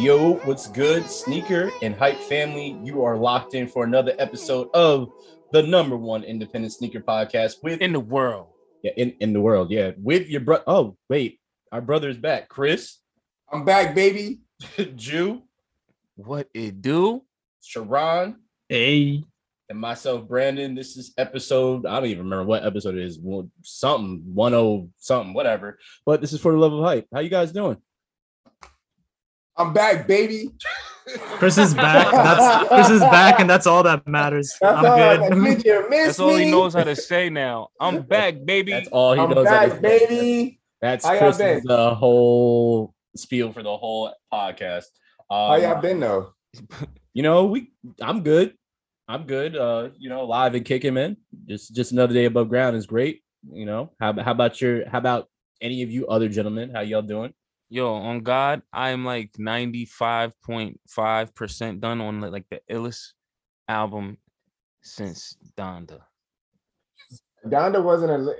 Yo, what's good, sneaker and hype family? You are locked in for another episode of the number one independent sneaker podcast with in the world. Yeah, in the world. Yeah, with your brother. Oh, wait, our brother's back, Chris. I'm back, baby. Jew. What it do? Sharon. Hey. And myself, Brandon. This is episode, I don't even remember what episode it is. Something, 10 something, whatever. But this is for the love of hype. How you guys doing? I'm back, baby. Chris is back. And that's all that matters. I'm good. That's all he knows how to say now. I'm back, baby. That's all he knows. I'm back, baby. That's Chris's whole spiel for the whole podcast. How y'all been though? You know, I'm good. You know, live and kicking, man. Just another day above ground is great. You know, how about any of you other gentlemen? How y'all doing? Yo, on God, I'm like 95.5% done on like the illest album since Donda. Donda wasn't an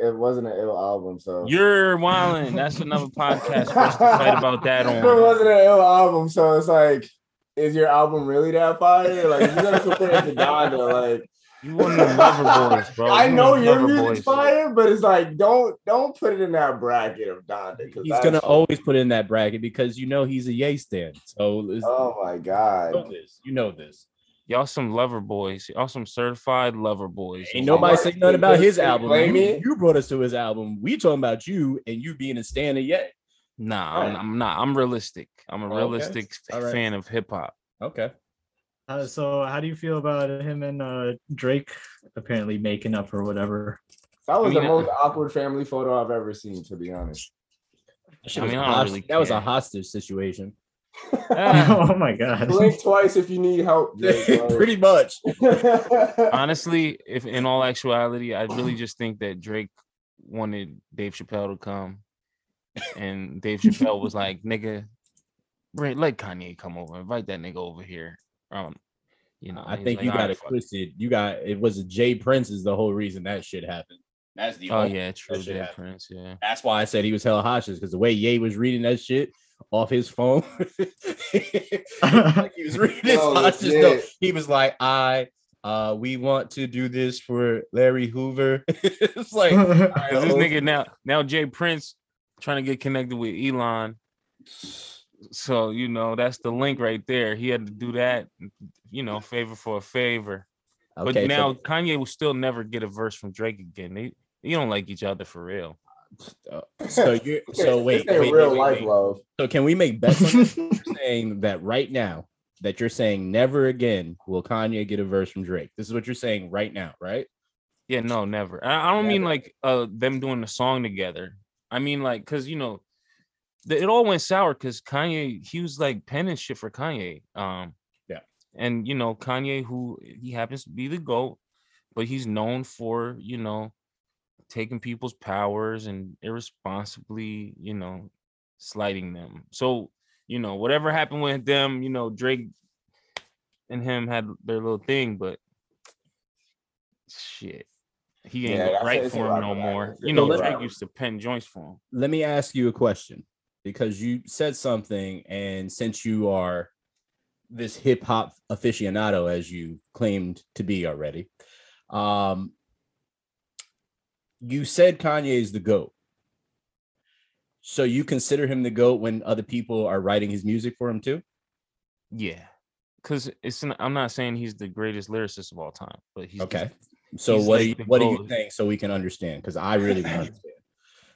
ill album, so you're wildin'. That's another podcast for us to fight about that on. It wasn't an ill album, so it's like, is your album really that fire? Like, you're gonna compare it to Donda, like. You want to Lover Boys, bro. I know your music's fire, but it's like don't put it in that bracket of Donda. He's gonna always put it in that bracket because you know he's a Ye stan. So oh my god, you know this. Y'all some Lover Boys. Y'all some certified Lover Boys. Ain't nobody saying nothing about his album. You brought us to his album. We talking about you and you being a stan of Ye. Nah, right. I'm not. I'm realistic. I'm a realistic fan of hip hop. Okay. So how do you feel about him and Drake apparently making up or whatever? That was the most awkward family photo I've ever seen, to be honest. That was a hostage situation. Oh my god. Blink twice if you need help, Drake. Pretty much. Honestly, if in all actuality, I really just think that Drake wanted Dave Chappelle to come. And Dave Chappelle was like, nigga, let Kanye come over. Invite that nigga over here. You know, I think like, you got it twisted. It was a J. Prince is the whole reason that shit happened. That's the true J. Prince. Yeah, that's why I said he was hella hostage because the way Ye was reading that shit off his phone, like he was reading his hostage note. He was like, we want to do this for Larry Hoover." It's like this nigga now J. Prince trying to get connected with Elon. So, you know, that's the link right there. He had to do that, you know, favor for a favor. Okay, but now Kanye will still never get a verse from Drake again. They don't like each other for real. Wait, love. So can we make bets on this? You're saying that right now that you're saying never again will Kanye get a verse from Drake. This is what you're saying right now, right? Yeah, no, never. I don't mean like them doing the song together. I mean like, because, you know, it all went sour because Kanye, he was like penning shit for Kanye. And you know, Kanye, who he happens to be the GOAT, but he's known for, you know, taking people's powers and irresponsibly, you know, slighting them. So, you know, whatever happened with them, you know, Drake and him had their little thing, but shit. He ain't right for him no more. You know, Drake used to pen joints for him. Let me ask you a question. Because you said something, and since you are this hip hop aficionado, as you claimed to be already, you said Kanye is the GOAT. So you consider him the GOAT when other people are writing his music for him too? Yeah, because I'm not saying he's the greatest lyricist of all time, but he's okay. So what do you think? So we can understand, because I really don't understand.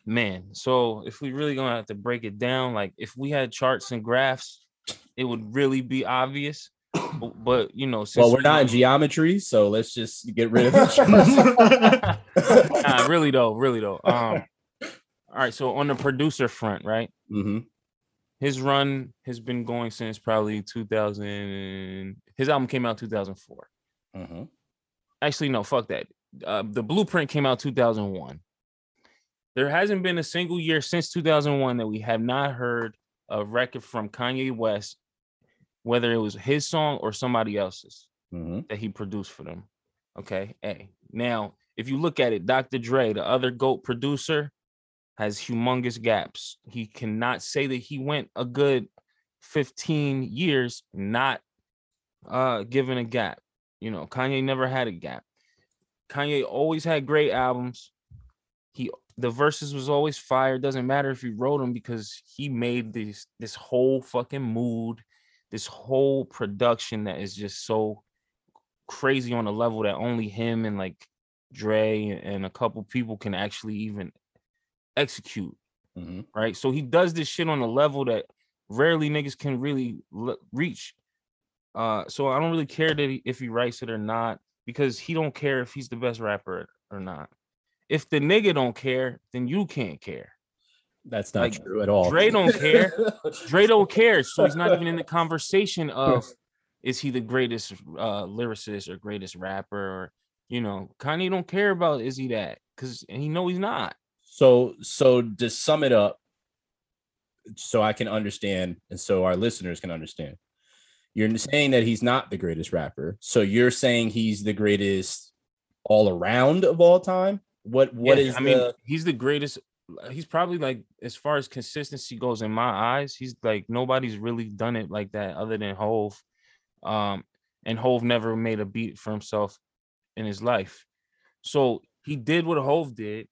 Man, so if we really gonna have to break it down, like if we had charts and graphs, it would really be obvious. But you know, we're not in geometry, so let's just get rid of the charts. Nah, really though. All right, so on the producer front, right? Mm-hmm. His run has been going since probably 2000. His album came out 2004. Mm-hmm. Actually, no, fuck that. The Blueprint came out 2001. There hasn't been a single year since 2001 that we have not heard a record from Kanye West, whether it was his song or somebody else's that he produced for them. Okay. Hey, now, if you look at it, Dr. Dre, the other GOAT producer, has humongous gaps. He cannot say that he went a good 15 years not giving a gap. You know, Kanye never had a gap. Kanye always had great albums. The verses was always fire. It doesn't matter if you wrote them because he made this whole fucking mood, this whole production that is just so crazy on a level that only him and like Dre and a couple people can actually even execute. Mm-hmm. Right. So he does this shit on a level that rarely niggas can really reach. So I don't really care that if he writes it or not, because he don't care if he's the best rapper or not. If the nigga don't care, then you can't care. That's not like, true at all. Dre don't care. Dre don't care. So he's not even in the conversation of is he the greatest lyricist or greatest rapper, or, you know, Kanye don't care about is he that, because he know he's not. So to sum it up, so I can understand, and so our listeners can understand, you're saying that he's not the greatest rapper. So you're saying he's the greatest all around of all time. I mean, he's the greatest. He's probably like, as far as consistency goes in my eyes, he's like, nobody's really done it like that other than Hove. And Hove never made a beat for himself in his life. So he did what Hove did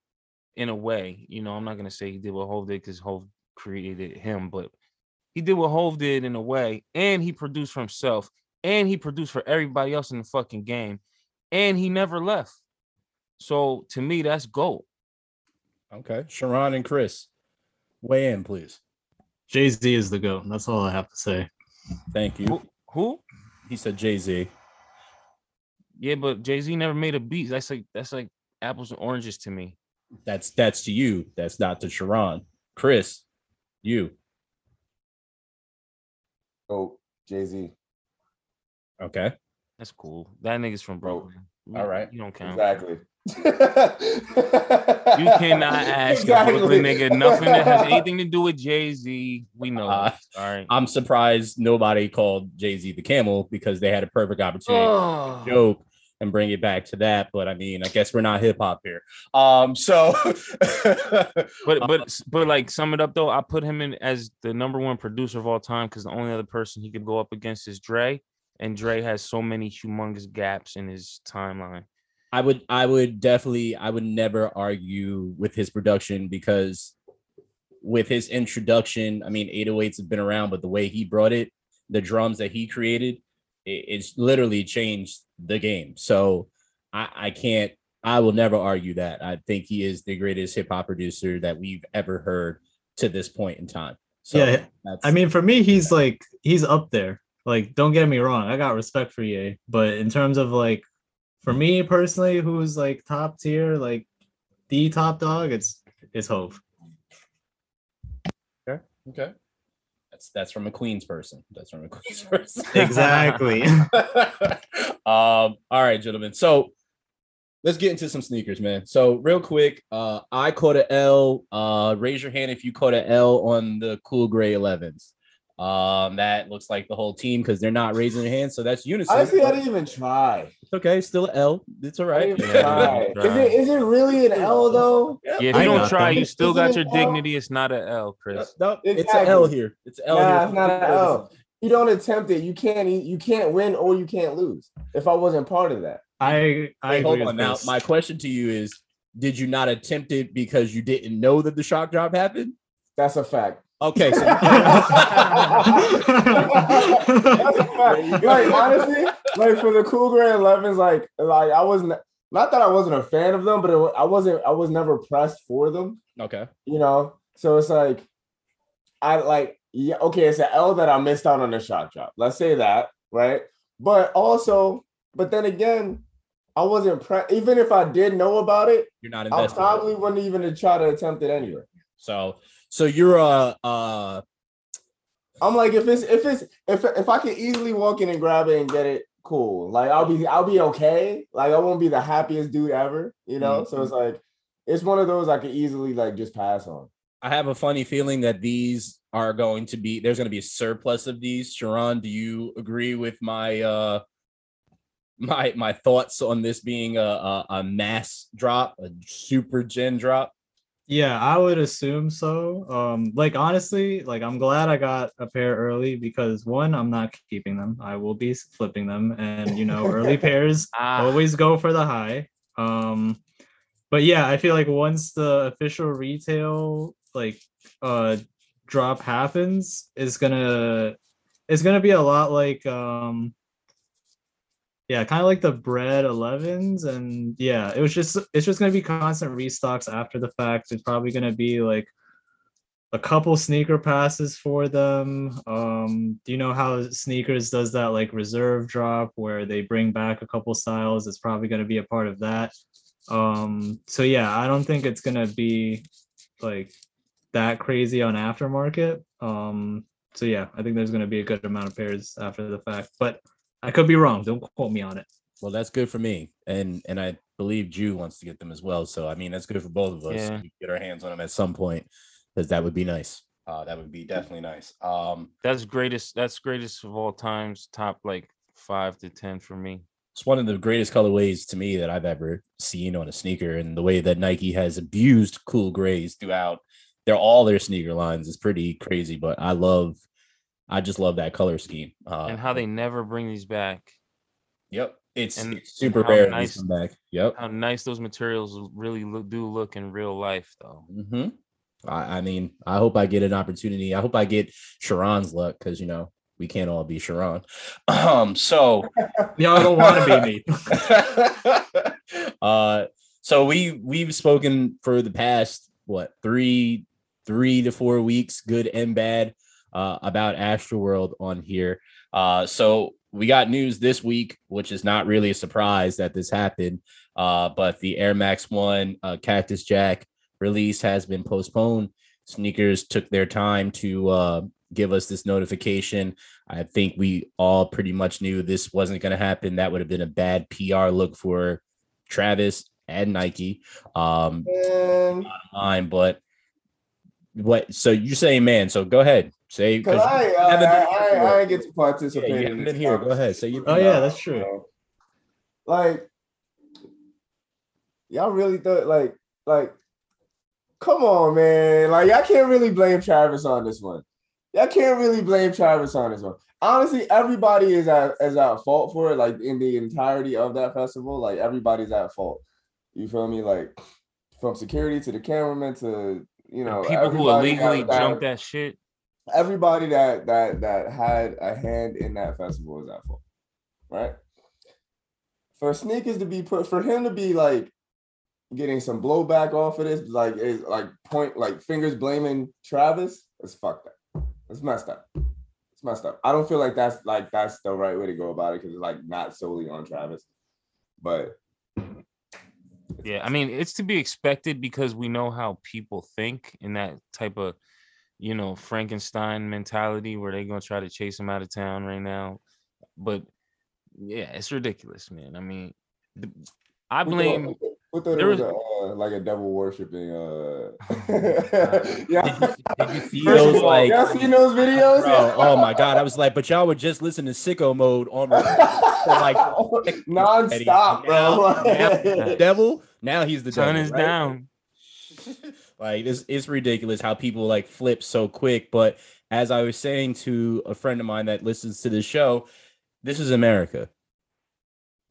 in a way. You know, I'm not going to say he did what Hove did because Hove created him, but he did what Hove did in a way. And he produced for himself, and he produced for everybody else in the fucking game. And he never left. So to me, that's GOAT. Okay. Sharon and Chris, weigh in, please. Jay-Z is the GOAT. That's all I have to say. Thank you. Who? He said Jay-Z. Yeah, but Jay-Z never made a beat. That's like apples and oranges to me. That's to you. That's not to Sharon. Chris, you. Oh, Jay-Z. Okay. That's cool. That nigga's from Brooklyn. All right. You don't count. Exactly. You cannot ask a Brooklyn nigga nothing that has anything to do with Jay-Z. We know. All right. I'm surprised nobody called Jay-Z the camel, because they had a perfect opportunity to joke and bring it back to that. But I mean, I guess we're not hip hop here. But like, sum it up though, I put him in as the #1 producer of all time, because the only other person he could go up against is Dre, and Dre has so many humongous gaps in his timeline. I would never argue with his production, because with his introduction, I mean, 808s have been around, but the way he brought it, the drums that he created, it's literally changed the game. So I will never argue that. I think he is the greatest hip hop producer that we've ever heard to this point in time. So yeah, I mean, for me, he's up there. Like, don't get me wrong. I got respect for Ye, but in terms of like, for me personally, who's like top tier, like the top dog, it's Hove. Okay. That's from a Queens person. Exactly. All right, gentlemen. So let's get into some sneakers, man. So real quick, I caught an L. Raise your hand if you caught an L on the Cool Gray 11s. That looks like the whole team, because they're not raising their hands, so that's unison. Honestly, I didn't even try. It's okay, still an L. It's all right. Is it really an L though? Yeah, if you don't try, you still got your dignity. It's not an L, Chris. No, it's an L here. It's not an L. You don't attempt it. You can't win or you can't lose. If I wasn't part of that, I hold on now. My question to you is: did you not attempt it because you didn't know that the shock drop happened? That's a fact. Okay. So like, honestly, like for the Cool Gray 11s, like I wasn't, not that I wasn't a fan of them, but I was never pressed for them. Okay. You know, so it's like, it's an L that I missed out on the shot drop. Let's say that, right? But then again, I wasn't even if I did know about it, you're not invested. I probably wouldn't even try to attempt it anyway. So you're I'm like, if I can easily walk in and grab it and get it, cool. Like I'll be okay. Like I won't be the happiest dude ever, you know? Mm-hmm. So it's like, it's one of those I could easily like just pass on. I have a funny feeling that there's going to be a surplus of these. Sharon, do you agree with my my thoughts on this being a mass drop, a super gen drop? Yeah, I would assume so. Like, honestly, like, I'm glad I got a pair early because, one, I'm not keeping them. I will be flipping them. And, you know, early pairs always go for the high. But, yeah, I feel like once the official retail, like, drop happens, it's gonna be a lot like, yeah, kind of like the bread 11s. And yeah, it's just going to be constant restocks after the fact. It's probably going to be like a couple sneaker passes for them. You know how Sneakers does that like reserve drop where they bring back a couple styles? It's probably going to be a part of that. So yeah, I don't think it's going to be like that crazy on aftermarket. So yeah, I think there's going to be a good amount of pairs after the fact, but I could be wrong. Don't quote me on it. Well, that's good for me. And I believe Jew wants to get them as well. So, I mean, that's good for both of us. Yeah. We get our hands on them at some point, because that would be nice. That would be definitely nice. That's greatest of all times. Top like 5 to 10 for me. It's one of the greatest colorways to me that I've ever seen on a sneaker. And the way that Nike has abused cool grays throughout all their sneaker lines is pretty crazy. But I just love that color scheme. And how they never bring these back. Yep. It's super rare. Nice, these come back. Yep. How nice those materials really look in real life, though. Mm-hmm. I mean, I hope I get an opportunity. I hope I get Sharon's luck, because, you know, we can't all be Sharon. So. Y'all don't want to be me. So we've spoken for the past, what, three to 4 weeks, good and bad, about Astro World on here. So we got news this week, which is not really a surprise that this happened, but the Air Max 1 Cactus Jack release has been postponed. Sneakers took their time to give us this notification. I think we all pretty much knew this wasn't going to happen. That would have been a bad PR look for Travis and Nike. So you're saying, man, so go ahead. Say, cause I get to participate. Yeah, in this here. Go ahead. Say you. Oh yeah, that's true. You know, like, y'all really thought like, come on, man. Like, y'all can't really blame Travis on this one. Honestly, everybody is at fault for it. Like, in the entirety of that festival, like everybody's at fault. You feel me? Like, from security to the cameraman to, you know, and people who illegally jumped that shit. Everybody that had a hand in that festival is at fault, right? For Sneakers to be put, for him to be like getting some blowback off of this, like, is like point, like fingers blaming Travis. It's fucked up. It's messed up. I don't feel like that's the right way to go about it, because it's like not solely on Travis, but yeah, I mean, it's to be expected because we know how people think in that type of, you know, Frankenstein mentality where they're going to try to chase him out of town right now. But yeah, it's ridiculous, man. I mean, I blame. We thought it was like a devil worshiping. Yeah. Did you see those, like, y'all seen those videos? Bro, oh my God. I was like, but y'all would just listen to Sicko Mode on like nonstop, bro. Now, devil. Now he's the devil. Sun is right? Down. Like, it's ridiculous how people like flip so quick. But as I was saying to a friend of mine that listens to this show, this is America.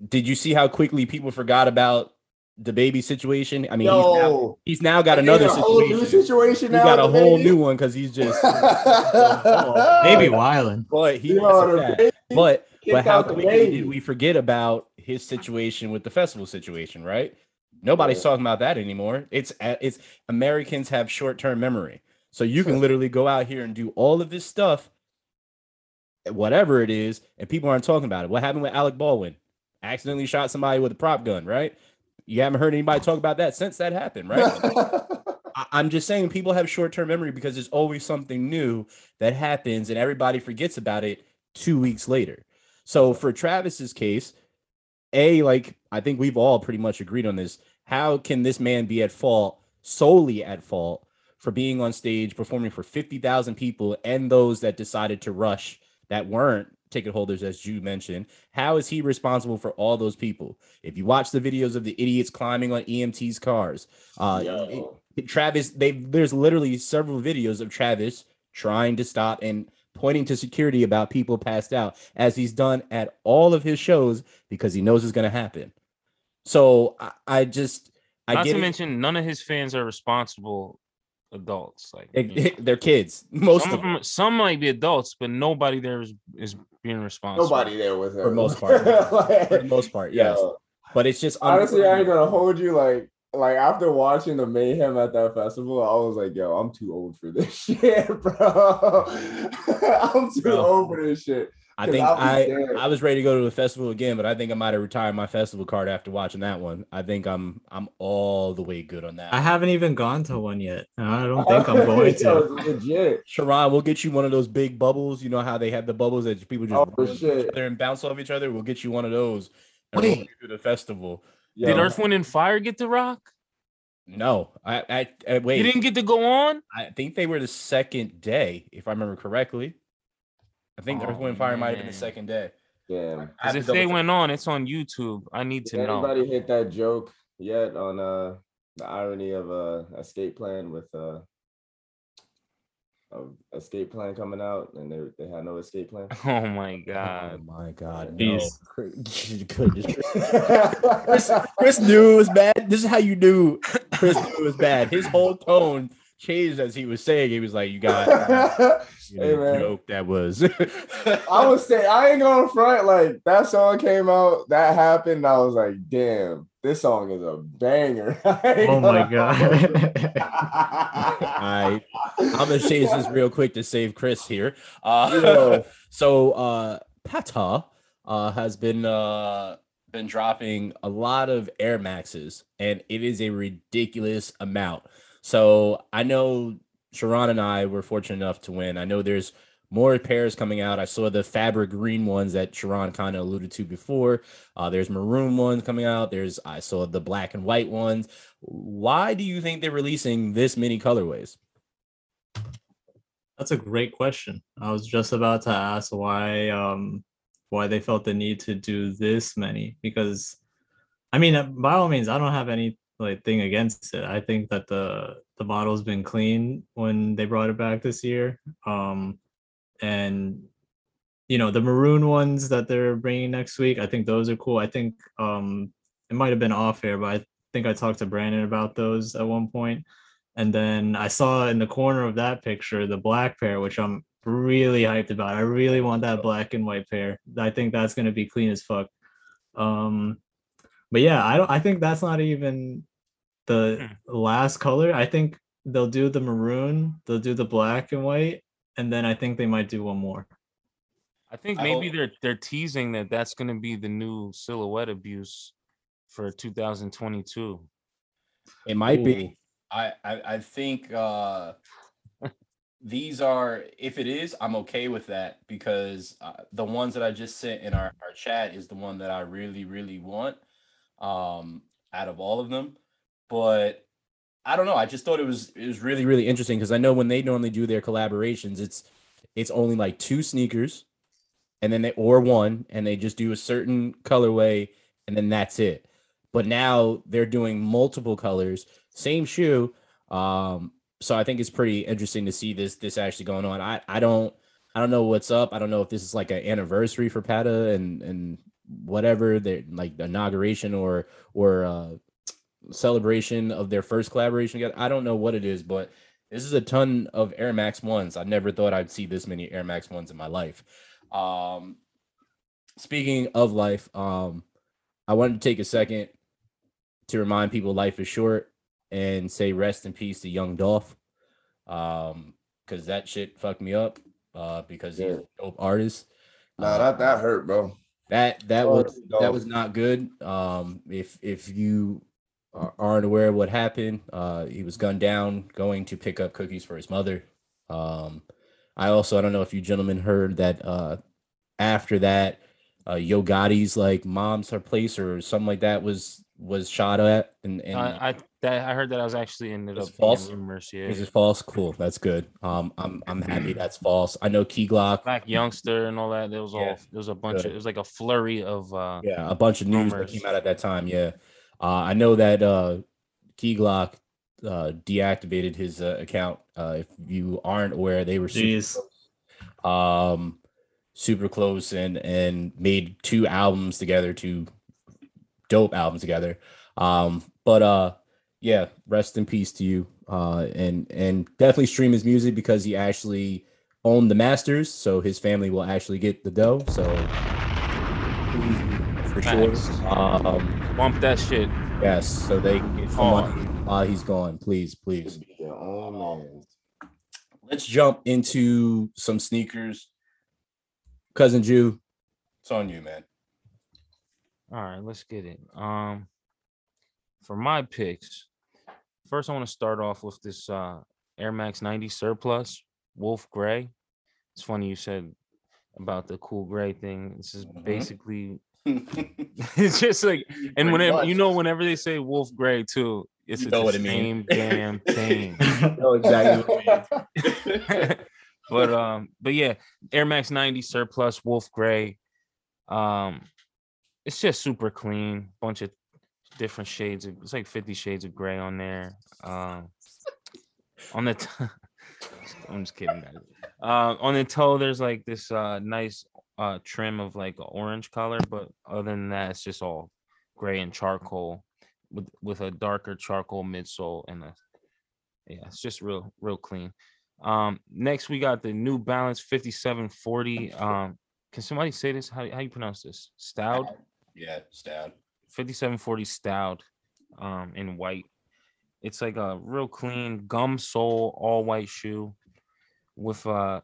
Did you see how quickly people forgot about the baby situation? I mean, he's now got another situation. Now he got a whole new one because he's just baby wilding. But he, you know, but how quickly did we forget about his situation with the festival situation, right? Nobody's talking about that anymore. It's Americans have short-term memory. So you can literally go out here and do all of this stuff, whatever it is, and people aren't talking about it. What happened with Alec Baldwin? Accidentally shot somebody with a prop gun, right? You haven't heard anybody talk about that since that happened, right? I'm just saying people have short-term memory because there's always something new that happens and everybody forgets about it 2 weeks later. So for Travis's case, like, I think we've all pretty much agreed on this. How can this man be at fault, solely at fault, for being on stage performing for 50,000 people and those that decided to rush that weren't ticket holders, as you mentioned. How is he responsible for all those people? If you watch the videos of the idiots climbing on EMTs' cars, Travis, there's literally several videos of Travis trying to stop and pointing to security about people passed out, as he's done at all of his shows, because he knows it's going to happen. So I just, not to mention, none of his fans are responsible adults. Like they're kids. Most of them, some might be adults, but nobody there is being responsible. Nobody there was for most part. Like, for the most part, yes. Yo, but it's just honestly, I ain't gonna hold you like after watching the mayhem at that festival, I was like, yo, I'm too old for this shit, bro. I'm too old for this shit. I think I was ready to go to the festival again, but I think I might have retired my festival card after watching that one. I think I'm all the way good on that. I haven't even gone to one yet. I don't think I'm going to. Sharon, we'll get you one of those big bubbles. You know how they have the bubbles that people just each other and bounce off each other? We'll get you one of those and we'll do the festival. Yo. Did Earth, Wind, and Fire get to rock? No. I wait. You didn't get to go on? I think they were the second day, if I remember correctly. I think Earth, Wind, Fire might have been the second day. Yeah. Because if they went on, it's on YouTube. I need to know. Did anybody hit that joke yet on the irony of Escape Plan with Escape Plan coming out, and they had no escape plan? Oh, my God. Oh, my God. No. Chris knew it was bad. This is how you knew Chris knew it was bad. His whole tone changed as he was saying. He was like, you got joke that was. I would say, I ain't going to front. Like, that song came out, that happened. I was like, damn, this song is a banger. Oh my God. I'm going to change this real quick to save Chris here. So Patta has been dropping a lot of Air Maxes, and it is a ridiculous amount. So I know Sharon and I were fortunate enough to win. I know there's more pairs coming out. I saw the fabric green ones that Sharon kind of alluded to before. There's maroon ones coming out. I saw the black and white ones. Why do you think they're releasing this many colorways? That's a great question. I was just about to ask why they felt the need to do this many, because, I mean, by all means, I don't have any thing against it. I think that the model's been clean when they brought it back this year, and the maroon ones that they're bringing next week, I think those are cool. I think it might have been off air, but I think I talked to Brandon about those at one point. And then I saw in the corner of that picture the black pair, which I'm really hyped about. I really want that black and white pair. I think that's going to be clean as fuck. But yeah, I think that's not even the last color. I think they'll do the maroon, they'll do the black and white, and then I think they might do one more. I think maybe they're teasing that that's going to be the new silhouette abuse for 2022. It might be. I think these are, if it is, I'm okay with that, because the ones that I just sent in our chat is the one that I really, really want out of all of them. But I don't know, I just thought it was really, really interesting, because I know when they normally do their collaborations, it's only like two sneakers, and then one, and they just do a certain colorway, and then that's it. But now they're doing multiple colors, same shoe. So I think it's pretty interesting to see this actually going on. I don't know what's up. I don't know if this is like an anniversary for Patta and whatever, they're like the inauguration or celebration of their first collaboration together. I don't know what it is, but this is a ton of Air Max ones. I never thought I'd see this many Air Max ones in my life. Speaking of life, I wanted to take a second to remind people life is short and say rest in peace to Young Dolph, because that shit fucked me up, because he's a dope artist. Nah, that hurt, bro. That was not good. If you aren't aware of what happened, he was gunned down going to pick up cookies for his mother. I don't know if you gentlemen heard that after that, Yo Gotti's mom's her place or something like that was was shot at, and I heard that I was actually ended up false. Mercier. This is false. Cool, that's good. I'm happy that's false. I know Key Glock, Black Youngster, and all that. There was all there was a bunch of it was like a flurry of a bunch of news that came out at that time. Yeah, I know that Key Glock deactivated his account. If you aren't aware, they were super close and made two albums together, two dope albums together. But rest in peace to you. And definitely stream his music because he actually owned the masters, so his family will actually get the dough. So for sure. Bump that shit. Yes, so they can get money while he's gone. Please. Let's jump into some sneakers. Cousin Jew, it's on you, man. All right, let's get it. For my picks, first I want to start off with this Air Max 90 Surplus Wolf Gray. It's funny you said about the cool gray thing. This is basically it's just like, and whenever whenever they say Wolf Gray too, it's you know the same damn thing. You know exactly what I mean. But yeah, Air Max 90 Surplus Wolf Gray. It's just super clean. Bunch of different shades. It's like 50 shades of gray on there. On the I'm just kidding. On the toe, there's like this nice trim of like an orange color, but other than that, it's just all gray and charcoal with a darker charcoal midsole and it's just real clean. Next we got the New Balance 5740. Can somebody say this? How you pronounce this? Stout? Yeah, Stout. 5740 Stout, in white. It's like a real clean gum sole, all white shoe with the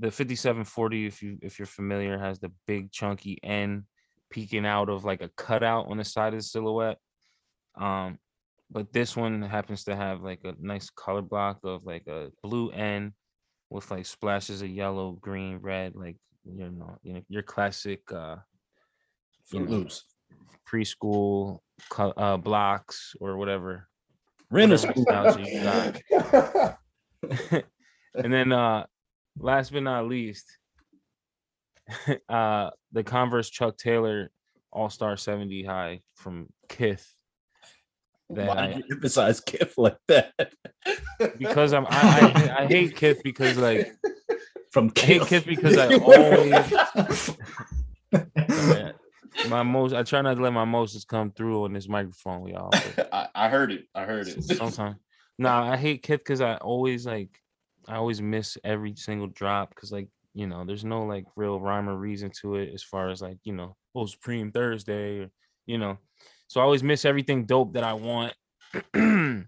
5740. If you're familiar, has the big chunky end peeking out of like a cutout on the side of the silhouette. But this one happens to have like a nice color block of like a blue end with like splashes of yellow, green, red, like your classic preschool blocks or whatever. Renaissance. And then last but not least, the Converse Chuck Taylor All-Star 70 High from Kith. Why do you emphasize Kith like that? Because I hate Kith because like from Kith. I hate Kith because I always I try not to let my emotions come through on this microphone, y'all. I heard it. Sometimes. I hate Kith because I always miss every single drop because there's no like real rhyme or reason to it as far as Supreme Thursday . So I always miss everything dope that I want. Gotta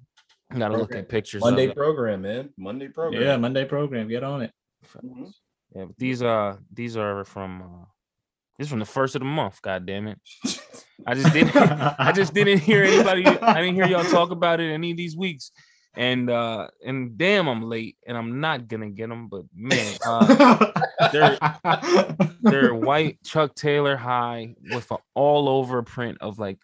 look at pictures. Monday program, man. Yeah, Monday program. Get on it. Mm-hmm. Yeah, but these are from the first of the month. God damn it! I just didn't hear anybody. I didn't hear y'all talk about it any of these weeks. And damn, I'm late, and I'm not gonna get them. But man, they're white Chuck Taylor high with an all over print of like.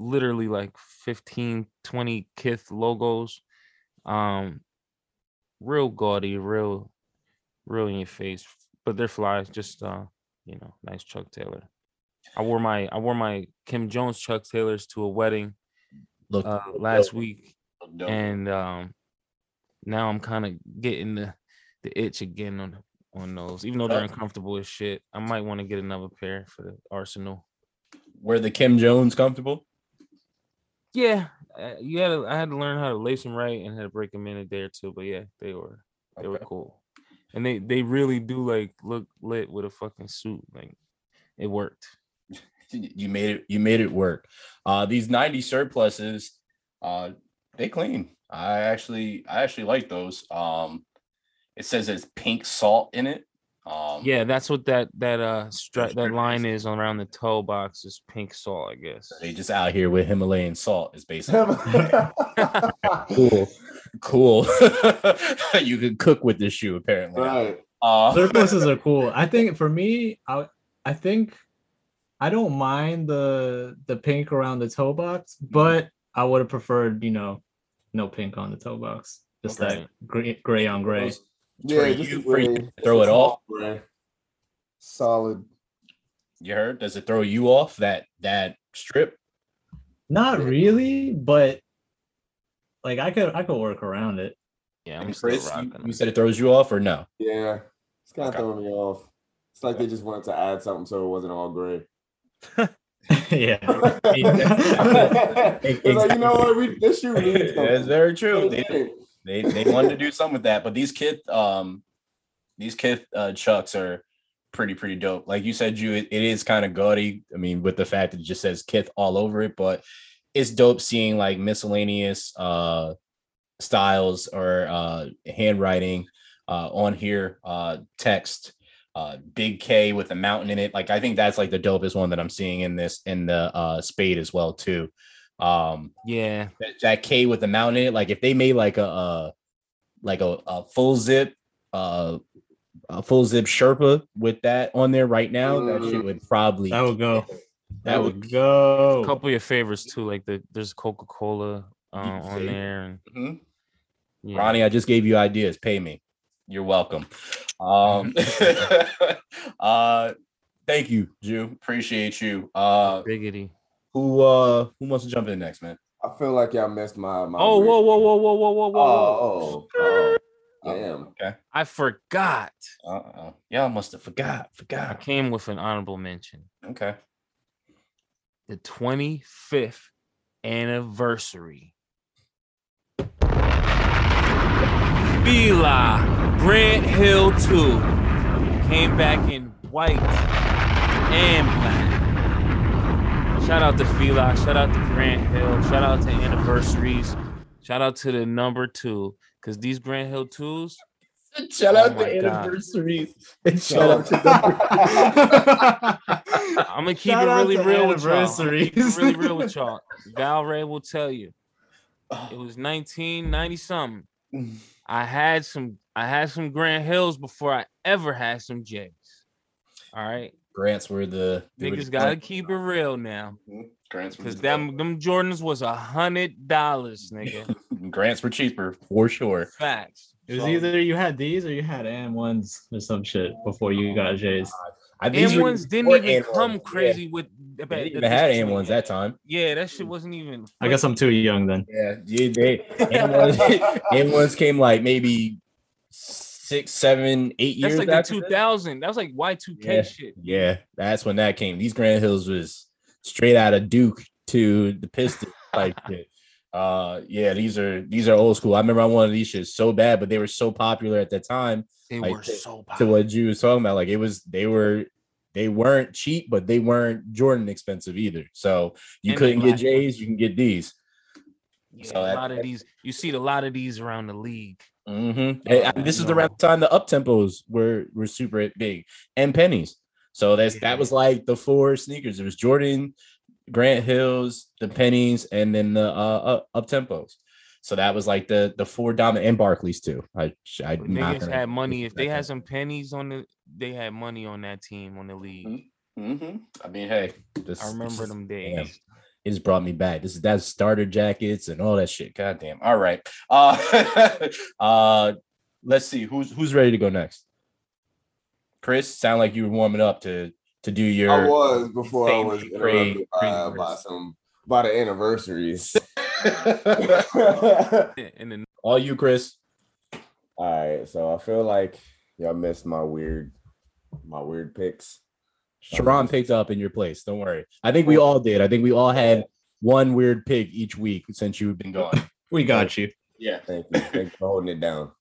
Literally like 15, 20 Kith logos. Real gaudy, real in your face. But they're flies, just nice Chuck Taylor. I wore my Kim Jones Chuck Taylors to a wedding last week. Dope. And now I'm kind of getting the itch again on those, even though they're uncomfortable as shit. I might want to get another pair for the arsenal. Were the Kim Jones comfortable? Yeah, I had to learn how to lace them right and had to break them in a day or two. But yeah, they were cool, and they really do like look lit with a fucking suit. Like it worked. You made it work. These 90 surpluses, they clean. I actually like those. It says it's pink salt in it. Yeah, that's what that line is around the toe box is pink salt, I guess. They just out here with Himalayan salt is basically cool. You can cook with this shoe apparently. Right. Surpluses are cool. I think for me, I think I don't mind the pink around the toe box, but I would have preferred, you know, no pink on the toe box. Just okay. That gray on gray. Yeah, you throw it off. Gray. Solid. You heard? Does it throw you off that strip? Not really, but like I could work around it. Yeah, I'm still rocking. You said it throws you off or no? Yeah, it's kind of throwing me off. It's like they just wanted to add something so it wasn't all gray. Yeah. It's like, you know what? This shoe needs something. That's very true. They wanted to do something with that, but these Kith chucks are pretty dope. Like you said, it is kind of gaudy. I mean, with the fact that it just says Kith all over it, but it's dope seeing like miscellaneous styles or handwriting on here, text. Big K with a mountain in it. Like, I think that's like the dopest one that I'm seeing in the spade as well too. Yeah, that K with the mountain in it. Like, if they made like a full zip Sherpa with that on there right now, that shit would probably go. That would go. A couple of your favorites too. Like there's Coca-Cola on there. Mm-hmm. Yeah. Ronnie, I just gave you ideas. Pay me. You're welcome. Thank you, Jew. Appreciate you. Biggity. Who wants to jump in next, man? I feel like y'all missed my whoa. Oh, damn. Okay. I forgot. Y'all must have forgot. I came with an honorable mention. Okay. The 25th anniversary. Bila. Grant Hill 2 came back in white and black. Shout out to Fela, shout out to Grant Hill, shout out to anniversaries, shout out to the number 2, because these Grant Hill 2s. Shout out to anniversaries. And shout out to the I'm gonna keep it really real with y'all. Really real with y'all. Val Ray will tell you it was 1990 something. I had some Grant Hills before I ever had some J's. All right. Grants were the niggas gotta keep it real now. Grants, because them Jordans was $100, nigga. Grants were cheaper for sure. Facts. It was either you had these or you had M1s or some shit before you got J's. M1s didn't even come crazy with. They didn't even had M1s that time. Yeah, that shit wasn't even. I guess I'm too young then. Yeah, they M1s came like maybe 6, 7, 8 years. That's like the 2000. That was like Y2K shit. Yeah, that's when that came. These Grant Hills was straight out of Duke to the Pistons type shit. Yeah, these are old school. I remember I wanted these shits so bad, but they were so popular at that time. They were so popular. To what you was talking about, like they weren't cheap, but they weren't Jordan expensive either. So you couldn't get J's, you can get these. Yeah, so a lot of these, you see a lot of these around the league. Mm-hmm. This is around the time the up tempos were super big and pennies. So that was like the 4 sneakers. It was Jordan, Grant Hills, the pennies, and then the up tempos. So that was like the 4 dominant, and Barclays too. I niggas had money. If they had some pennies on they had money on that team, on the league. Mm-hmm. I mean, hey, I remember them days. Damn. It just brought me back. That's starter jackets and all that shit. Goddamn. All right. Let's see who's ready to go next. Chris, sound like you were warming up to do your. I was before I was interrupted by the anniversaries. And then all you, Chris. All right, so I feel like y'all missed my weird picks. Sharon picked up in your place. Don't worry. I think we all did. I think we all had one weird pick each week since you've been gone. We got you. Yeah. Thank you. Thanks for holding it down.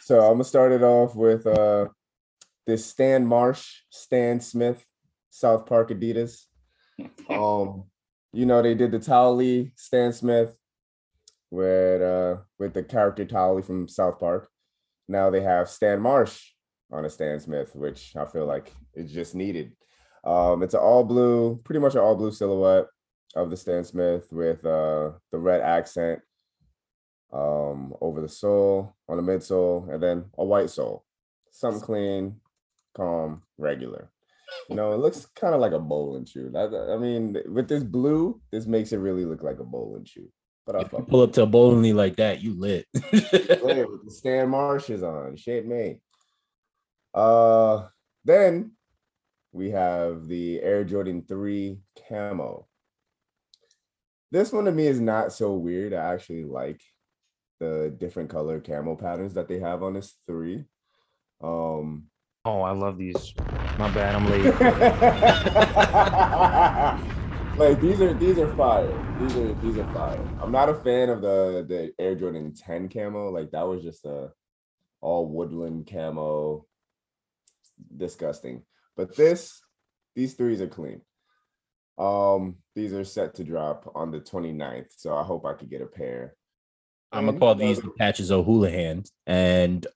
So I'm gonna start it off with this Stan Marsh, Stan Smith, South Park Adidas. You know, they did the Towelie Stan Smith with the character Towelie from South Park. Now they have Stan Marsh on a Stan Smith, which I feel like is just needed. It's pretty much an all blue silhouette of the Stan Smith with the red accent over the sole, on the midsole, and then a white sole. Something clean, calm, regular. You know, it looks kind of like a bowling shoe. I mean, with this blue, this makes it really look like a bowling shoe. But if you pull up to a bowling like that, you lit. Lit with the Stan Marsh is on. Shit, man. Then we have the Air Jordan 3 Camo. This one to me is not so weird. I actually like the different color camo patterns that they have on this 3. Oh, I love these. My bad, I'm late. Like these are fire. These are fire. I'm not a fan of the Air Jordan 10 camo. Like that was just a all woodland camo. Disgusting. But these threes are clean. These are set to drop on the 29th. So I hope I could get a pair. I'm gonna call these the patches O'Houlihan, and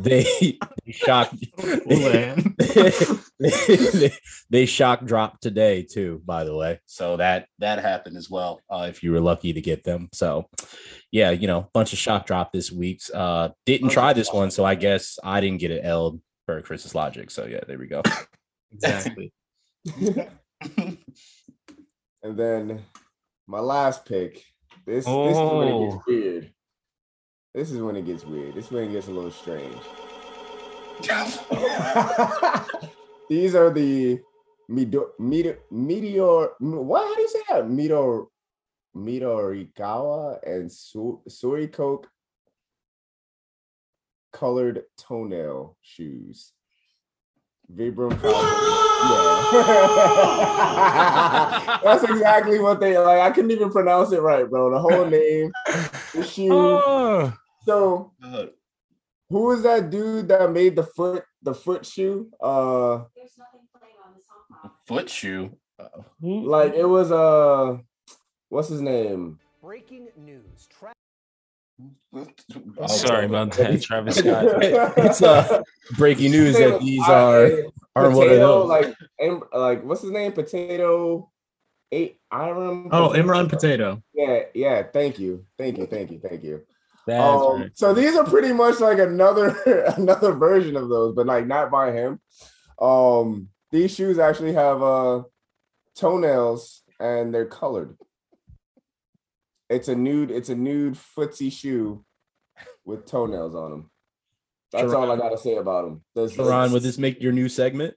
they shocked. they shock dropped today too, by the way. So that happened as well. If you were lucky to get them. So yeah, you know, bunch of shock drop this week's. Didn't try this one, so I guess I didn't get an L for Chris's logic. So yeah, there we go. Exactly. And then my last pick. This is when it gets weird. This is when it gets weird. This is when it gets a little strange. These are the Meteor. What? How do you say that? Midorikawa and Surikoke colored toenail shoes. Vibram. Yeah. That's exactly what they like. I couldn't even pronounce it right, bro. The whole name, the shoe. Oh. So, who was that dude that made the foot shoe? There's nothing playing on the song. Foot shoe. Like it was what's his name? Breaking news. Oh, sorry about that, Travis Scott. It's breaking news that these are Potato, one of those. Like what's his name? Potato. Imran Potato. Yeah. Thank you. Right. So these are pretty much like another version of those, but like not by him. These shoes actually have toenails and they're colored. It's a nude footsie shoe with toenails on them. That's all I gotta say about them. Sharon, would this make your new segment?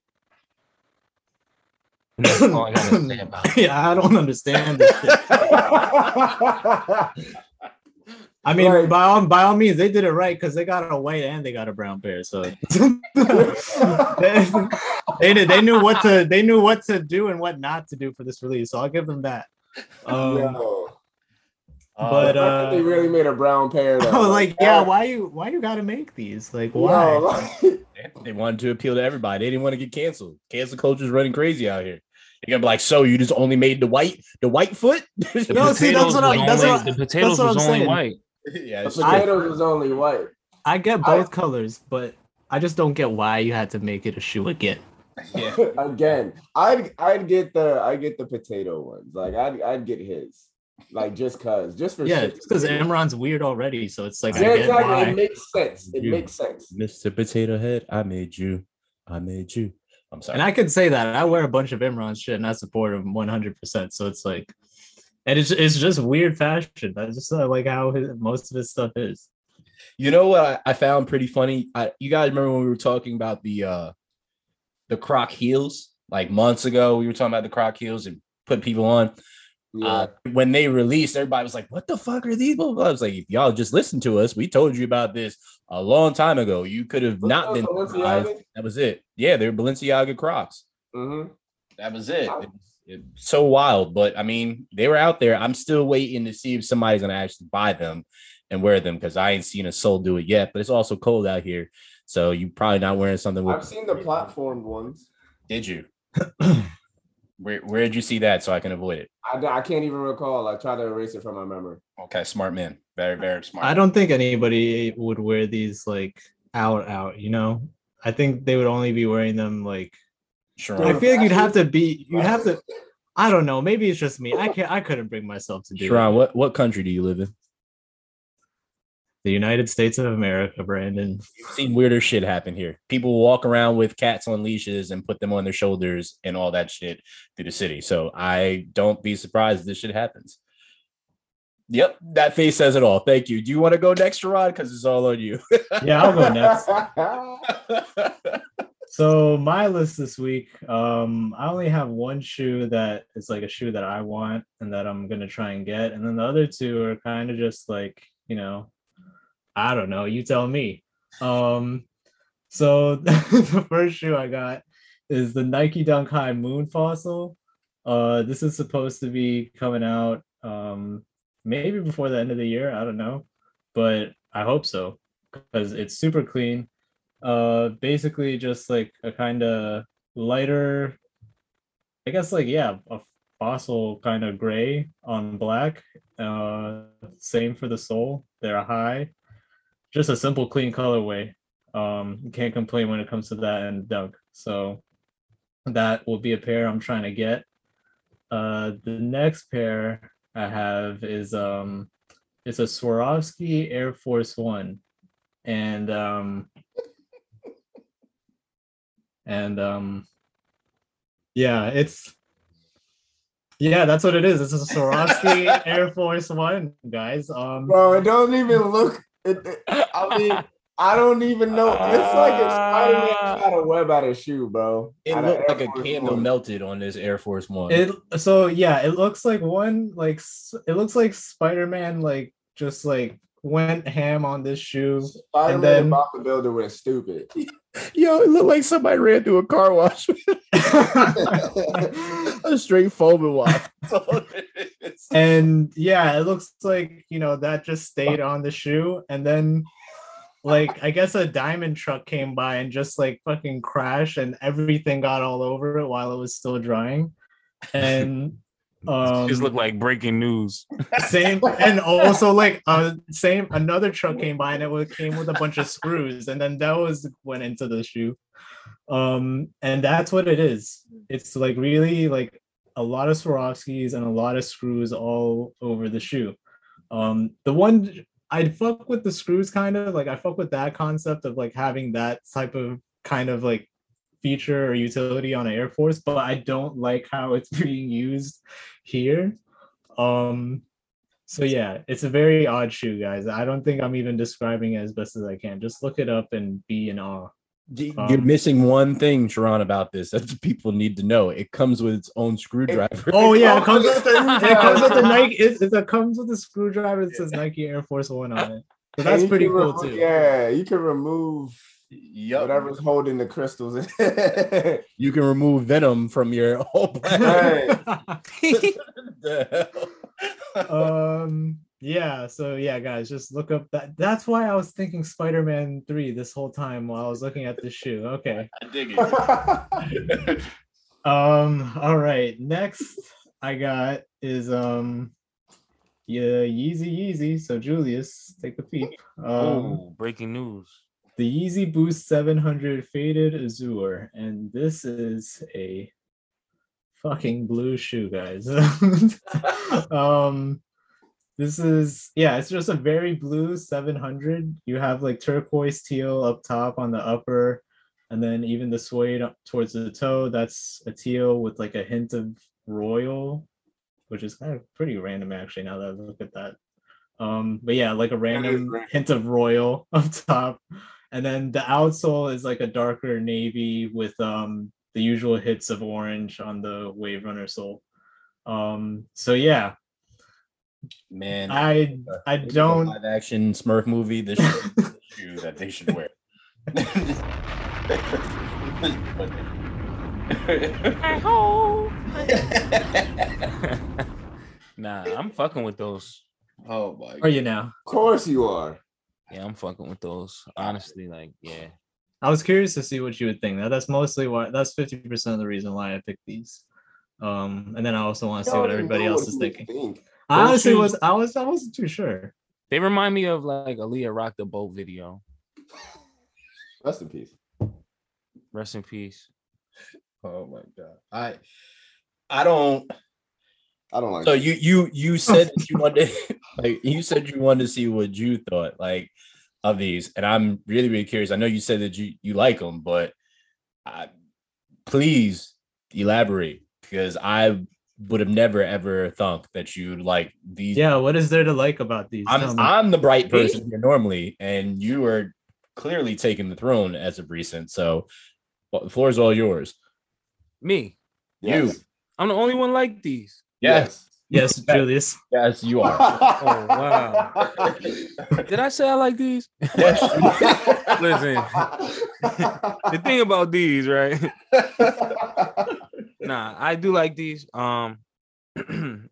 That's all I gotta say about it. Yeah, I don't understand this. I mean, like, by all means, they did it right because they got a white and they got a brown pair. So they knew what to do and what not to do for this release. So I'll give them that. But they really made a brown pair. Though. I was like, yeah, why you gotta make these? Like, why? No, they wanted to appeal to everybody. They didn't want to get canceled. Cancel culture is running crazy out here. They're gonna be like, so you just only made the white foot? No, see, that's what I'm saying. Yeah, the potatoes was only white. I get both colors, but I just don't get why you had to make it a shoe again. Yeah. Again, I'd get the potato ones. Like I'd get his. Like just because Imran's weird already, so it's like exactly. It makes sense. Mr. Potato Head, I made you. I'm sorry, and I can say that I wear a bunch of Imran shit and I support him 100%. So it's like, and it's just weird fashion. That's just like how most of his stuff is. You know what I found pretty funny? You guys remember when we were talking about the Croc heels like months ago? We were talking about the Croc heels and put people on. Yeah. When they released, everybody was like, what the fuck are these? I was like, if y'all just listen to us, we told you about this a long time ago. You could have not been surprised. That was it. Yeah, they're Balenciaga Crocs. Mm-hmm. That was it. It's so wild. But I mean, they were out there. I'm still waiting to see if somebody's going to actually buy them and wear them because I ain't seen a soul do it yet. But it's also cold out here. So you're probably not wearing something. I've seen the platformed ones. Did you? Where did you see that so I can avoid it? I can't even recall. I tried to erase it from my memory. Okay, smart man. Very, very smart. I don't think anybody would wear these like out, you know? I think they would only be wearing them like sure. I feel like you'd have to I don't know, maybe it's just me. I couldn't bring myself to do it. Sharon, what country do you live in? The United States of America, Brandon. You've seen weirder shit happen here. People walk around with cats on leashes and put them on their shoulders and all that shit through the city. So I don't be surprised if this shit happens. Yep, that face says it all. Thank you. Do you want to go next, Rod? Because it's all on you. Yeah, I'll go next. So my list this week, I only have one shoe that is like a shoe that I want and that I'm going to try and get. And then the other two are kind of just like, you know, I don't know. You tell me. So the first shoe I got is the Nike Dunk High Moon Fossil. This is supposed to be coming out maybe before the end of the year. I don't know, but I hope so because it's super clean. Basically just like a kind of lighter, I guess like, yeah, a fossil kind of gray on black. Same for the sole. They're high. Just a simple, clean colorway. You can't complain when it comes to that and Dunk. So that will be a pair I'm trying to get. The next pair I have is it's a Swarovski Air Force One, and yeah, it's. Yeah, that's what it is. It's a Swarovski Air Force One, guys. Bro, it doesn't even look. I mean, I don't even know. It's like if Spider-Man shot a web out of shoe, bro. It looked like a candle melted on this Air Force One. It looks like one, like it looks like Spider-Man, like just like went ham on this shoe. Spider-Man and then about the builder went stupid. Yo, it looked like somebody ran through a car wash. A straight foam wash. And yeah, it looks like, you know, that just stayed on the shoe. And then, like, I guess a diamond truck came by and just like fucking crashed and everything got all over it while it was still drying. And just looked like breaking news. Same, and also like same. Another truck came by and it came with a bunch of screws, and then that went into the shoe. And that's what it is. It's like really like a lot of Swarovskis and a lot of screws all over the shoe. The one I'd fuck with the screws, kind of like I fuck with that concept of like having that type of kind of like feature or utility on an Air Force, but I don't like how it's being used here. So yeah, it's a very odd shoe, guys. I don't think I'm even describing it as best as I can. Just look it up and be in awe. You're missing one thing, Sharon, about this that people need to know. It comes with its own screwdriver. Oh yeah, it comes with the screwdriver that says Nike Air Force One on it. So that's pretty cool too. Yeah, you can remove whatever's holding the crystals. You can remove venom from your whole planet. Yeah, so yeah, guys, just look up that. That's why I was thinking Spider-Man 3 this whole time while I was looking at the shoe. Okay. I dig it. All right. Next I got is Yeezy. So Julius, take a peek. Breaking news. The Yeezy Boost 700 Faded Azure, and this is a fucking blue shoe, guys. This is, yeah, it's just a very blue 700. You have like turquoise teal up top on the upper, and then even the suede up towards the toe, that's a teal with like a hint of royal, which is kind of pretty random actually now that I look at that. But yeah, like a random hint of royal up top. And then the outsole is like a darker navy with the usual hits of orange on the Wave Runner sole. So yeah, man, I don't live action Smurf movie. This shoe that they should wear. I hope. Nah, I'm fucking with those. Oh my God. Are you now? Of course you are. Yeah, I'm fucking with those. Honestly, like, yeah. I was curious to see what you would think. That's mostly why. That's 50% of the reason why I picked these. And then I also want to see what everybody else is thinking. I wasn't too sure. They remind me of like Aaliyah Rock the Boat video. Rest in peace. Rest in peace. Oh my God. I don't. I don't like. So you said that you wanted like you said you wanted to see what you thought like of these, and I'm really really curious. I know you said that you like them, but please elaborate because I would have never ever thunk that you'd like these. Yeah, what is there to like about these? I'm the bright person here normally, and you are clearly taking the throne as of recent. So the floor is all yours. Me, yes. You. I'm the only one like these. Yes. Yes, Julius. Yes, you are. Oh, wow. Did I say I like these? Yes. Listen, the thing about these, right? Nah, I do like these.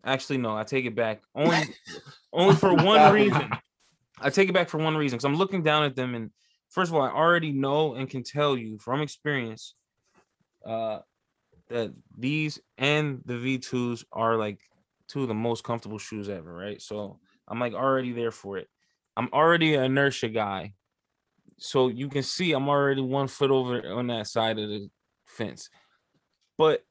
Actually, no, I take it back. Only for one reason. I take it back for one reason, because I'm looking down at them, and first of all, I already know and can tell you from experience that these and the V2s are like two of the most comfortable shoes ever, right? So I'm like already there for it. I'm already an inertia guy. So you can see I'm already 1 foot over on that side of the fence. But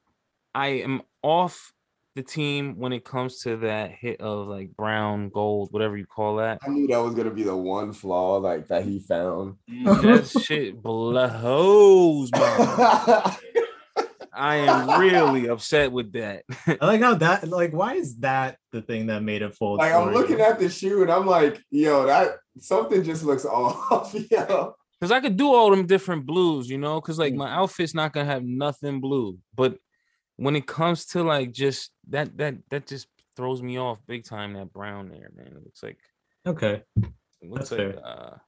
I am off the team when it comes to that hit of like brown, gold, whatever you call that. I knew that was gonna be the one flaw like that he found. That shit blows, man. I am really upset with that. I like how that, like, why is that the thing that made it fold? Like, I'm looking at the shoe and I'm like, yo, that something just looks off, yo. Because I could do all them different blues, you know, because like my outfit's not gonna have nothing blue. But when it comes to like just that just throws me off big time. That brown there, man, it looks like okay, it looks that's like fair.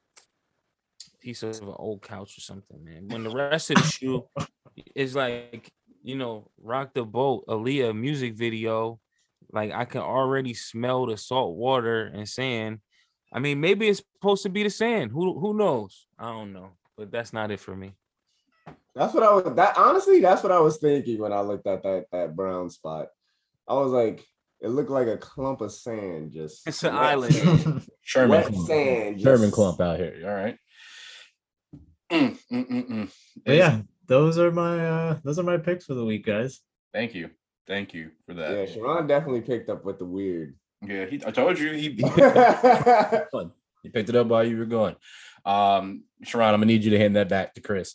Piece of an old couch or something, man. When the rest of the shoe is like, you know, Rock the Boat, Aaliyah music video, like I can already smell the salt water and sand. I mean, maybe it's supposed to be the sand. Who knows? I don't know, but that's not it for me. That's what I was. That honestly, that's what I was thinking when I looked at that brown spot. I was like, it looked like a clump of sand. Just it's an island. Sherman clump out here. All right. But yeah, those are my picks for the week, guys. Thank you for that. Yeah, Sharon definitely picked up with the weird. Yeah, I told you he picked it up while you were gone. Sharon, I'm gonna need you to hand that back to Chris.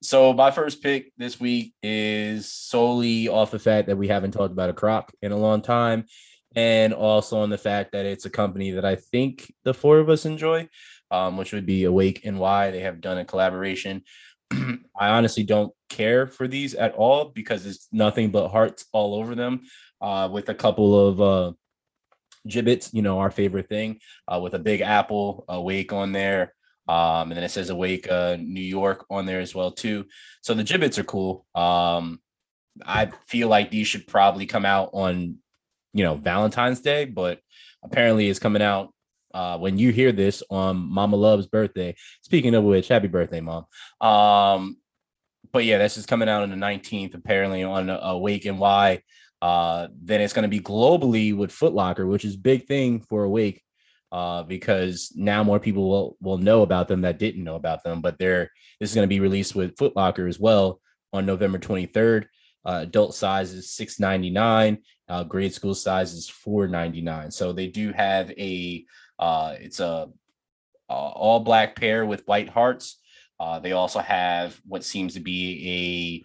So my first pick this week is solely off the fact that we haven't talked about a Croc in a long time, and also on the fact that it's a company that I think the four of us enjoy. Which would be Awake NY. They have done a collaboration. I honestly don't care for these at all because it's nothing but hearts all over them with a couple of gibbets, you know, our favorite thing, with a big apple, Awake on there. And then it says Awake New York on there as well, too. So the gibbets are cool. I feel like these should probably come out on, you know, Valentine's Day, but apparently it's coming out when you hear this on Mama Love's birthday. Speaking of which, happy birthday, Mom. But yeah, that's just coming out on the 19th, apparently, on Awake NY. Then it's going to be globally with Foot Locker, which is a big thing for Awake because now more people will know about them that didn't know about them. But this is going to be released with Foot Locker as well on November 23rd. Adult size is $6.99. Grade school size is $4.99. So they do have it's a all black pair with white hearts. They also have what seems to be a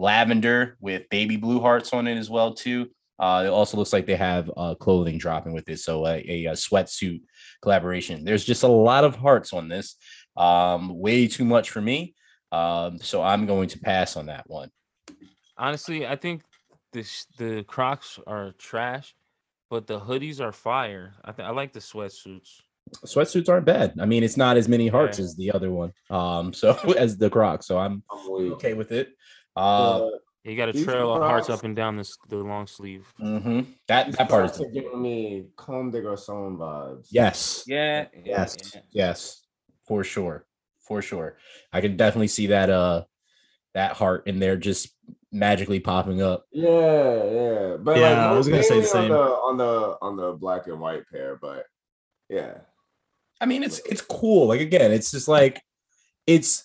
lavender with baby blue hearts on it as well too. It also looks like they have clothing dropping with it. So a sweatsuit collaboration. There's just a lot of hearts on this. Way too much for me. So I'm going to pass on that one. Honestly, I think the Crocs are trash, but the hoodies are fire. I like the sweatsuits. Sweatsuits aren't bad. I mean, it's not as many hearts as the other one. As the Crocs, so I'm okay with it. You got to trail of hearts up and down the long sleeve. Mm-hmm. That part is giving me Comme des Garçons vibes. Yes. Yeah. Yes. Yeah. Yes. For sure. I can definitely see that. That heart in there just magically popping up. Yeah. But yeah, like, I was gonna say the same on the black and white pair, but yeah. I mean, it's cool. Like again, it's just like it's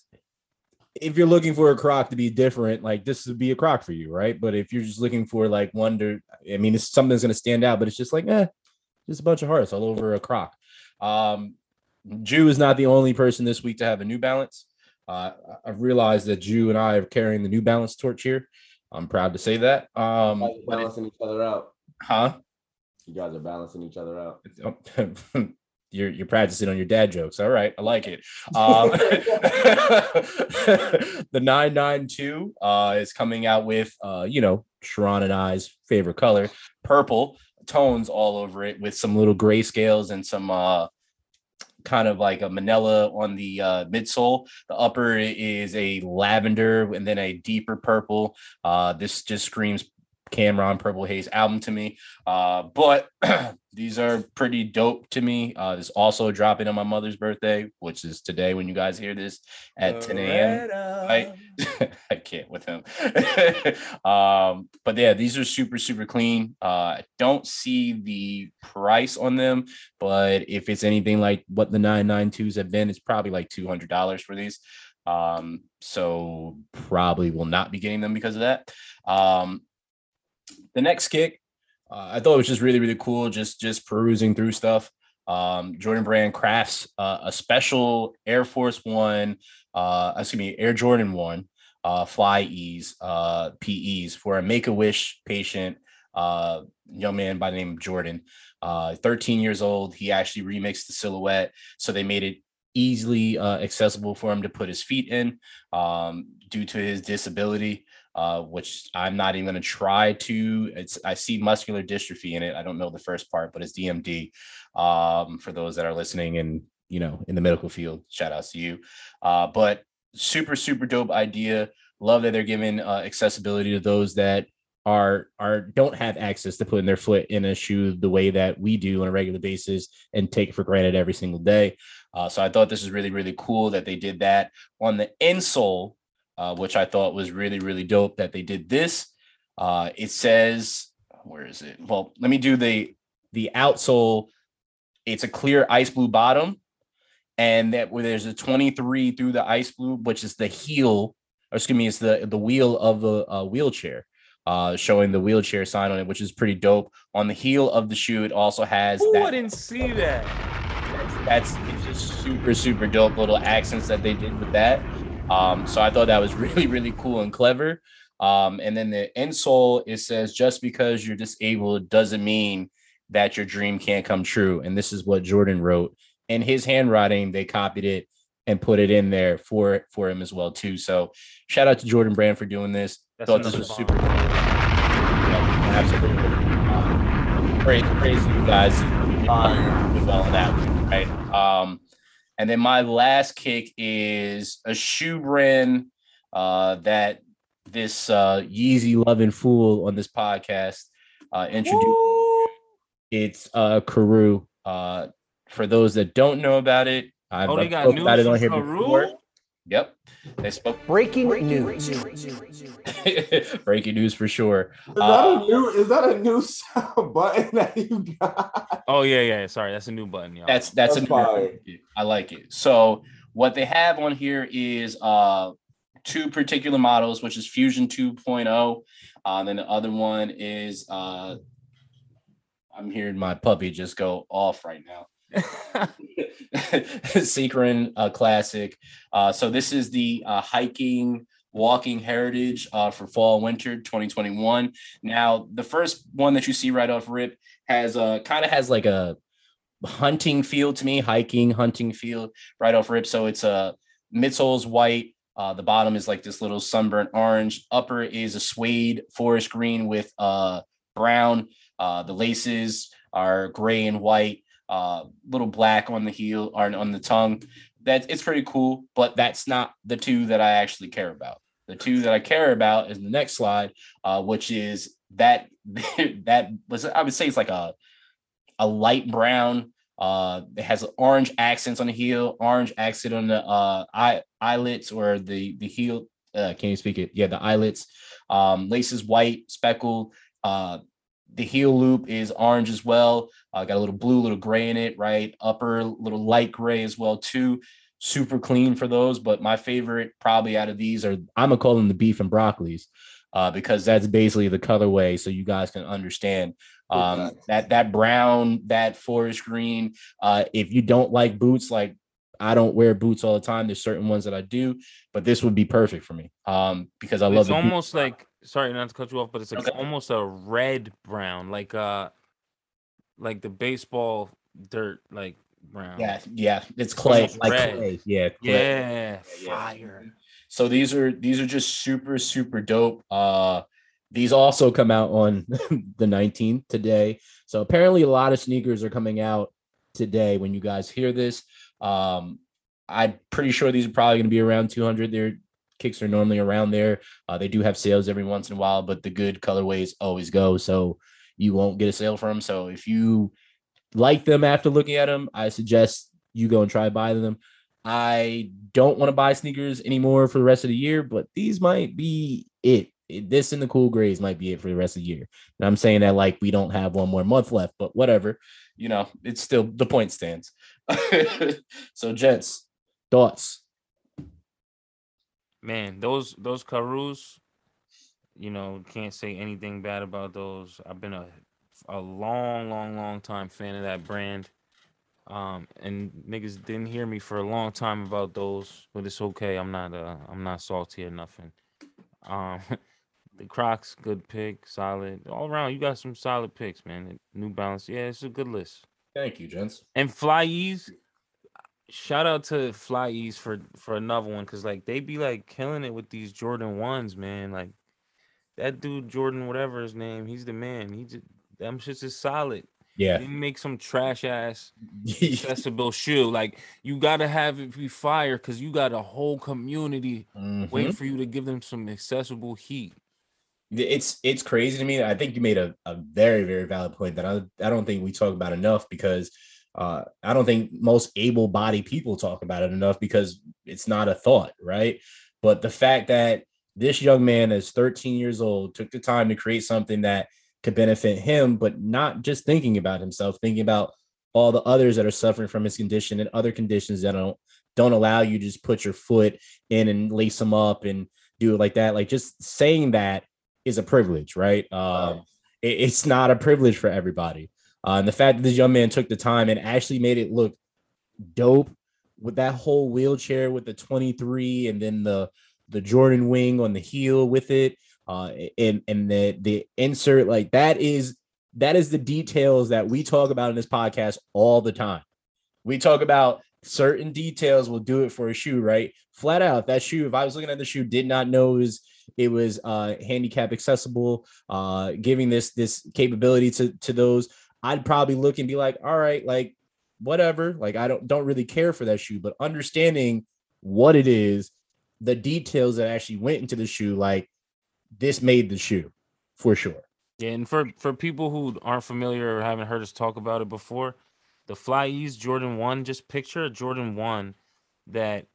if you're looking for a croc to be different, like this would be a croc for you, right? But if you're just looking for like wonder, I mean, it's something that's going to stand out, but it's just like, just a bunch of hearts all over a croc. Jew is not the only person this week to have a New Balance. I've realized that Jew and I are carrying the New Balance torch here. I'm proud to say that. Balancing each other out. Huh? You guys are balancing each other out. You're practicing on your dad jokes. All right. I like it. The 992 is coming out with, Sharon and I's favorite color, purple tones all over it with some little grayscales and some kind of like a manila on the midsole. The upper is a lavender and then a deeper purple. This just screams Cameron Purple Haze album to me, but these are pretty dope to me. This also dropping on my mother's birthday, which is today when you guys hear this at 10 a.m. I can't with him. But yeah, these are super, super clean. I don't see the price on them, but if it's anything like what the 992s have been, it's probably like $200 for these. So probably will not be getting them because of that. The next kick, I thought it was just really, really cool, just perusing through stuff. Jordan Brand crafts a special Air Force One, Air Jordan 1 Fly-E's PEs for a Make-A-Wish patient, young man by the name of Jordan. 13 years old, he actually remixed the silhouette, so they made it easily accessible for him to put his feet in due to his disability. Which I'm not even going to try to. I see muscular dystrophy in it. I don't know the first part, but it's DMD. For those that are listening and, in the medical field, shout out to you. But super, super dope idea. Love that they're giving accessibility to those that are don't have access to putting their foot in a shoe the way that we do on a regular basis and take for granted every single day. So I thought this is really, really cool that they did that on the insole. Which I thought was really, really dope that they did this. It says, where is it? Well, let me do the outsole. It's a clear ice blue bottom, and that where there's a 23 through the ice blue, which is the heel, or excuse me, it's the wheel of a wheelchair, showing the wheelchair sign on it, which is pretty dope. On the heel of the shoe, it also has I didn't see that. It's just super, super dope little accents that they did with that. So I thought that was really, really cool and clever. And then the insole, it says, just because you're disabled doesn't mean that your dream can't come true. And this is what Jordan wrote in his handwriting. They copied it and put it in there for him as well, too. So shout out to Jordan Brand for doing this. I thought this was super cool. Yeah, absolutely. Crazy, you guys. With all of that, right? And then my last kick is a shoe brand that this Yeezy loving fool on this podcast introduced. Woo! It's Karoo. For those that don't know about it, I've spoken about it on here before. Yep, they spoke breaking news. Breaking news for sure. Is that a new sound button that you got? Oh yeah. Sorry, that's a new button. Y'all. That's a new button. I like it. So what they have on here is two particular models, which is Fusion 2.0, and then the other one is I'm hearing my puppy just go off right now. Sequin classic. So this is the hiking, walking heritage for fall, winter 2021. Now, the first one that you see right off rip has kind of has like a hunting feel to me, hiking, hunting feel right off rip. So it's a midsole's white. The bottom is like this little sunburnt orange. Upper is a suede forest green with brown. The laces are gray and white. Little black on the heel or on the tongue. That it's pretty cool, but that's not the two that I actually care about. The two that I care about is the next slide, which is that was, I would say, it's like a light brown. It has orange accents on the heel, orange accent on the eyelets or the heel. Can you speak it? Yeah, the eyelets. Laces white, speckled. The heel loop is orange as well. Got a little blue, little gray in it, right? Upper, little light gray as well, too. super clean for those. But my favorite probably out of these are, I'm going to call them the beef and broccolis, because that's basically the colorway. So you guys can understand that brown, that forest green. If you don't like boots, like I don't wear boots all the time. There's certain ones that I do, but this would be perfect for me because I love it. It's almost like, sorry not to cut you off, but it's like almost a red brown, like the baseball dirt, like brown. Yeah, it's clay, it's like red. Clay. Yeah, clay. Yeah, fire. So these are just super, super dope. These also come out on the 19th today. So apparently a lot of sneakers are coming out today when you guys hear this. I'm pretty sure these are probably going to be around 200. Their kicks are normally around there. They do have sales every once in a while, but the good colorways always go. So you won't get a sale from them. So if you like them after looking at them, I suggest you go and try buy them. I don't want to buy sneakers anymore for the rest of the year, but these might be it. This and the cool grays might be it for the rest of the year. And I'm saying that like we don't have one more month left, but whatever, you know, it's still, the point stands. So gents, thoughts? Man, those Karus, you know, can't say anything bad about those. I've been a long time fan of that brand. And niggas didn't hear me for a long time about those, but it's okay. I'm not salty or nothing. The Crocs, good pick, solid all around. You got some solid picks, man. New Balance, yeah, it's a good list. Thank you, gents. And Flyees, shout out to Flyees for another one, because like they be like killing it with these Jordan ones, man. Like that dude Jordan, whatever his name, he's the man. He just, them shits is solid. Yeah, they make some trash ass accessible shoe. Like you gotta have it be fire because you got a whole community waiting for you to give them some accessible heat. It's crazy to me. I think you made a very, very valid point that I don't think we talk about enough, because I don't think most able-bodied people talk about it enough because it's not a thought, right? But the fact that this young man is 13 years old, took the time to create something that could benefit him, but not just thinking about himself, thinking about all the others that are suffering from his condition and other conditions that don't allow you to just put your foot in and lace them up and do it like that. Like just saying that is a privilege, right? It's not a privilege for everybody. And the fact that this young man took the time and actually made it look dope with that whole wheelchair with the 23 and then the Jordan wing on the heel with it. And the insert, like that is the details that we talk about in this podcast all the time. We talk about certain details will do it for a shoe, right? Flat out, that shoe, if I was looking at the shoe, did not know it was handicap accessible, giving this capability to those, I'd probably look and be like, all right, like whatever, like I don't really care for that shoe. But understanding what it is, the details that actually went into the shoe, like this made the shoe for sure. Yeah, and for people who aren't familiar or haven't heard us talk about it before, the Flyees Jordan 1, just picture a Jordan 1 that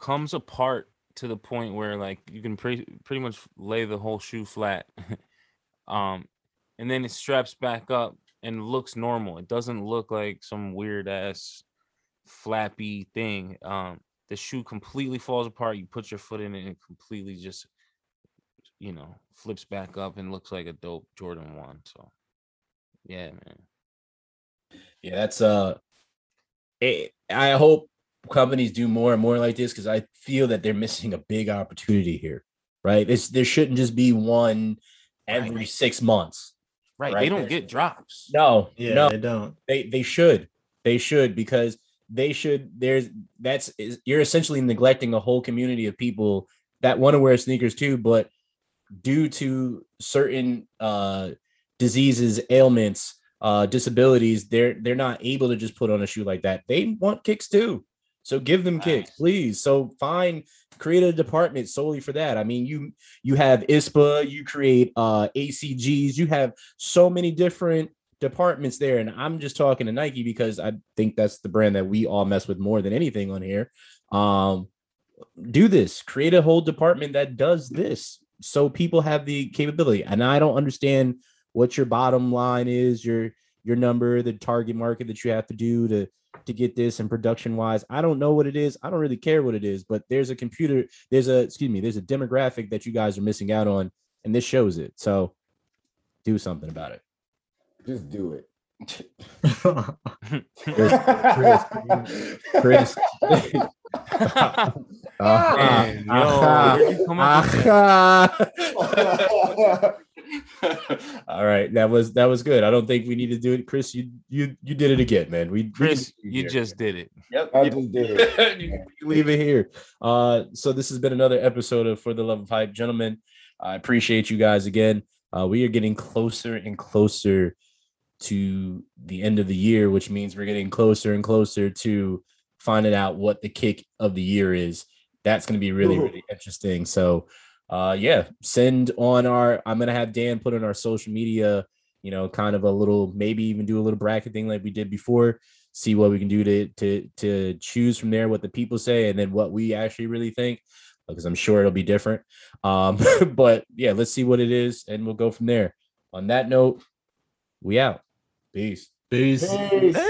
comes apart to the point where like you can pretty much lay the whole shoe flat. And then it straps back up and looks normal. It doesn't look like some weird ass flappy thing. The shoe completely falls apart. You put your foot in it and it completely just, you know, flips back up and looks like a dope Jordan 1. So yeah, man. Yeah, that's I hope companies do more and more like this, because I feel that they're missing a big opportunity here, right? There shouldn't just be one every 6 months. Right. They don't get drops. No, yeah, no, they don't. They should because they should. You're essentially neglecting a whole community of people that want to wear sneakers too, but due to certain diseases, ailments, disabilities, they're not able to just put on a shoe like that. They want kicks too, so give them kicks, please. So create a department solely for that. I mean, you have ISPA, you create ACGs, you have so many different departments there. And I'm just talking to Nike because I think that's the brand that we all mess with more than anything on here. Do this, create a whole department that does this, so people have the capability. And I don't understand what your bottom line is, your number, the target market that you have to do to to get this, and production wise, I don't know what it is. I don't really care what it is, but there's a computer, there's a demographic that you guys are missing out on, and this shows it. So do something about it. Just do it. Chris. All right, that was good. I don't think we need to do it, Chris. You did it again, man. You just did it. Yep, I just did it. You leave it here. So this has been another episode of For the Love of Hype, gentlemen. I appreciate you guys again. We are getting closer and closer to the end of the year, which means we're getting closer and closer to finding out what the kick of the year is. That's going to be really, really interesting. So, send on I'm going to have Dan put on our social media, kind of a little, maybe even do a little bracket thing like we did before, see what we can do to choose from there, what the people say, and then what we actually really think, because I'm sure it'll be different. But yeah, let's see what it is, and we'll go from there. On that note, we out. Peace. Peace.